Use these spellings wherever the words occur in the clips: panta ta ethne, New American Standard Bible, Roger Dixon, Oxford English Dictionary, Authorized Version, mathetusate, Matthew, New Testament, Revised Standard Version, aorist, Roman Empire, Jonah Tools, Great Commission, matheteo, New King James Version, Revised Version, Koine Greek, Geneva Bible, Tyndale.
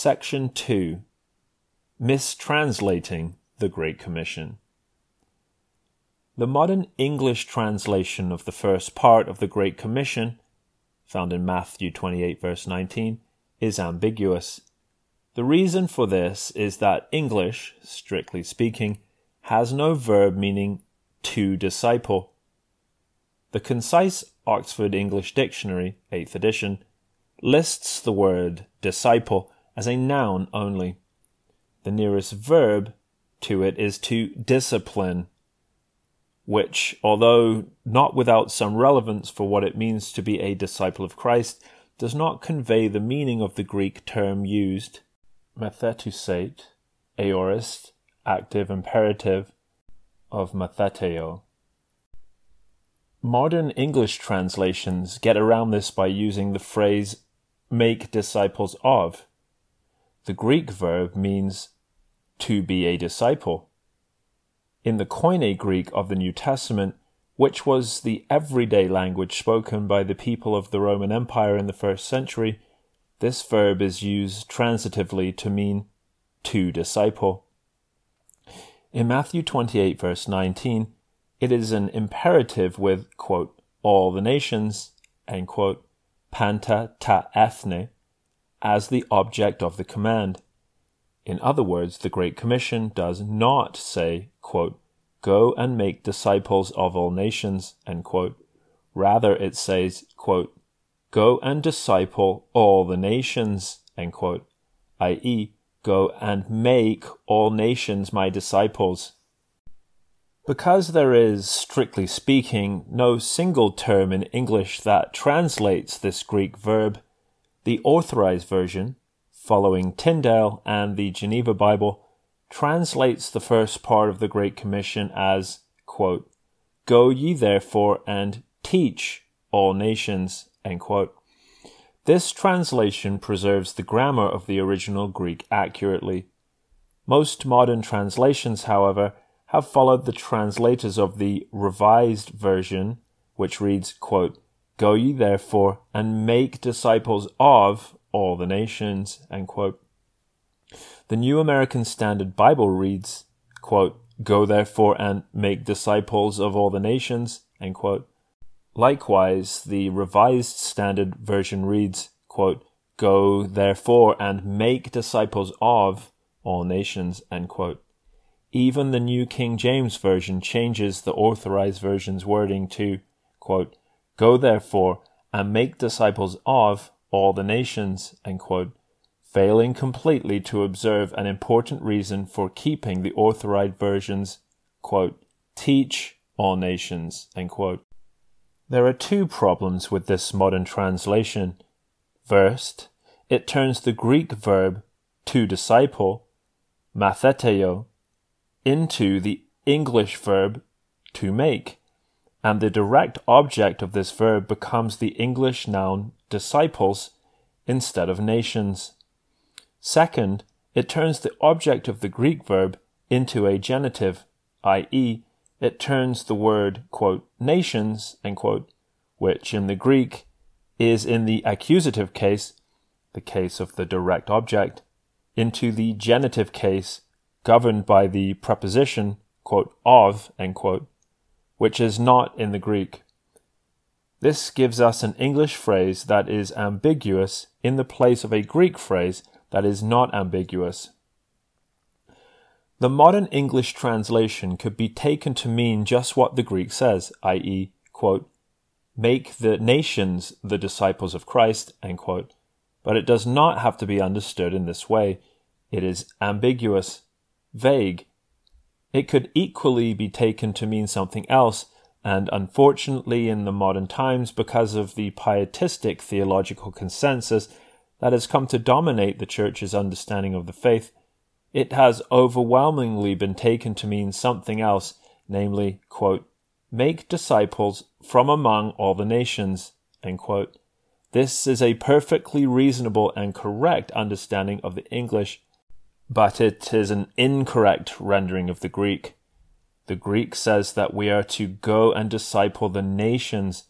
Section 2. Mistranslating the Great Commission. The modern English translation of the first part of the Great Commission, found in Matthew 28 verse 19, is ambiguous. The reason for this is that English, strictly speaking, has no verb meaning to disciple. The concise Oxford English Dictionary, 8th edition, lists the word disciple as a noun only. The nearest verb to it is to discipline, which, although not without some relevance for what it means to be a disciple of Christ, does not convey the meaning of the Greek term used, mathetusate, aorist, active imperative, of matheteo. Modern English translations get around this by using the phrase, make disciples of. The Greek verb means to be a disciple. In the Koine Greek of the New Testament, which was the everyday language spoken by the people of the Roman Empire in the first century, this verb is used transitively to mean to disciple. In Matthew 28 verse 19, it is an imperative with, quote, all the nations, end quote, panta ta ethne, as the object of the command. In other words, the Great Commission does not say, quote, go and make disciples of all nations, end quote. Rather, it says, quote, go and disciple all the nations, end quote, i.e., go and make all nations my disciples. Because there is, strictly speaking, no single term in English that translates this Greek verb, the Authorized Version, following Tyndale and the Geneva Bible, translates the first part of the Great Commission as, quote, go ye therefore and teach all nations, end quote. This translation preserves the grammar of the original Greek accurately. Most modern translations, however, have followed the translators of the Revised Version, which reads, quote, go ye therefore and make disciples of all the nations, end quote. The New American Standard Bible reads, quote, go therefore and make disciples of all the nations, end quote. Likewise, the Revised Standard Version reads, quote, go therefore and make disciples of all nations, end quote. Even the New King James Version changes the Authorized Version's wording to, quote, go therefore and make disciples of all the nations, end quote, failing completely to observe an important reason for keeping the Authorized Version's, quote, teach all nations, end quote. There are two problems with this modern translation. First, it turns the Greek verb to disciple, matheteo, into the English verb to make, and the direct object of this verb becomes the English noun disciples instead of nations. Second, it turns the object of the Greek verb into a genitive, i.e., it turns the word, quote, nations, end quote, which in the Greek is in the accusative case, the case of the direct object, into the genitive case governed by the preposition, quote, of, end quote, which is not in the Greek. This gives us an English phrase that is ambiguous in the place of a Greek phrase that is not ambiguous. The modern English translation could be taken to mean just what the Greek says, i.e., quote, make the nations the disciples of Christ, end quote, but it does not have to be understood in this way. It is ambiguous, vague. It could equally be taken to mean something else, and unfortunately in the modern times, because of the pietistic theological consensus that has come to dominate the Church's understanding of the faith, it has overwhelmingly been taken to mean something else, namely, quote, make disciples from among all the nations, end quote. This is a perfectly reasonable and correct understanding of the English, but it is an incorrect rendering of the Greek. The Greek says that we are to go and disciple the nations,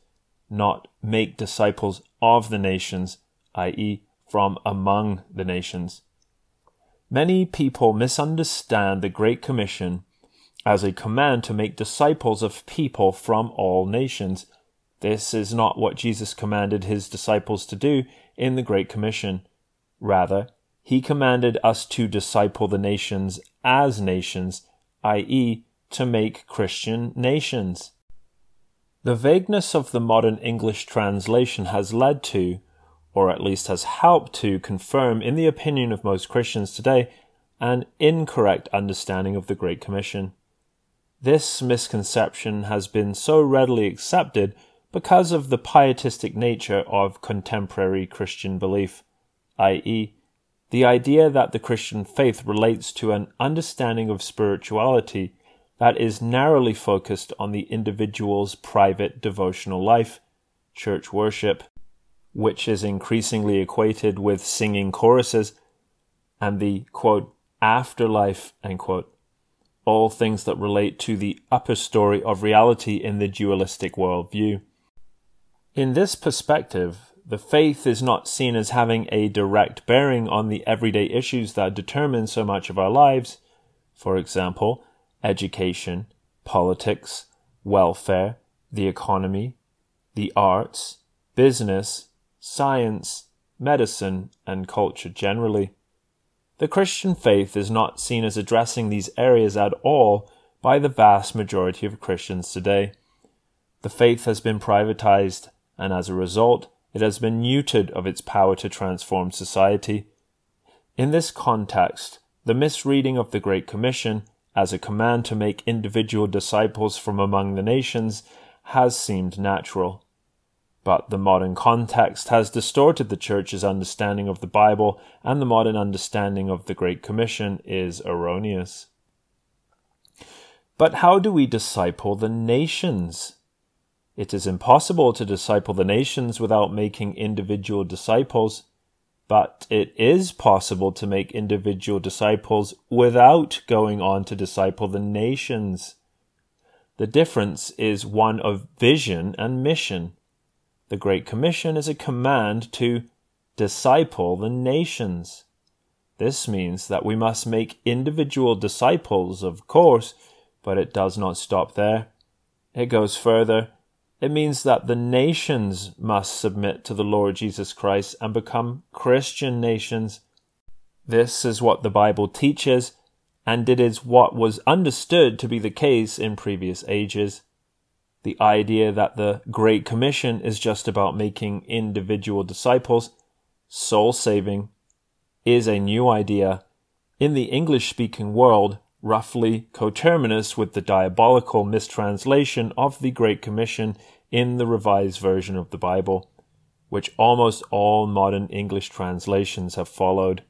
not make disciples of the nations, i.e., from among the nations. Many people misunderstand the Great Commission as a command to make disciples of people from all nations. This is not what Jesus commanded his disciples to do in the Great Commission. Rather, he commanded us to disciple the nations as nations, i.e., to make Christian nations. The vagueness of the modern English translation has led to, or at least has helped to, confirm, in the opinion of most Christians today, an incorrect understanding of the Great Commission. This misconception has been so readily accepted because of the pietistic nature of contemporary Christian belief, i.e., the idea that the Christian faith relates to an understanding of spirituality that is narrowly focused on the individual's private devotional life, church worship, which is increasingly equated with singing choruses, and the, quote, afterlife, end quote, all things that relate to the upper story of reality in the dualistic worldview. In this perspective, the faith is not seen as having a direct bearing on the everyday issues that determine so much of our lives, for example, education, politics, welfare, the economy, the arts, business, science, medicine, and culture generally. The Christian faith is not seen as addressing these areas at all by the vast majority of Christians today. The faith has been privatized, and as a result, it has been neutered of its power to transform society. In this context, the misreading of the Great Commission as a command to make individual disciples from among the nations has seemed natural. But the modern context has distorted the Church's understanding of the Bible, and the modern understanding of the Great Commission is erroneous. But how do we disciple the nations? It is impossible to disciple the nations without making individual disciples, but it is possible to make individual disciples without going on to disciple the nations. The difference is one of vision and mission. The Great Commission is a command to disciple the nations. This means that we must make individual disciples, of course, but it does not stop there. It goes further. It means that the nations must submit to the Lord Jesus Christ and become Christian nations. This is what the Bible teaches, and it is what was understood to be the case in previous ages. The idea that the Great Commission is just about making individual disciples, soul-saving, is a new idea in the English-speaking world, roughly coterminous with the diabolical mistranslation of the Great Commission in the Revised Version of the Bible, which almost all modern English translations have followed.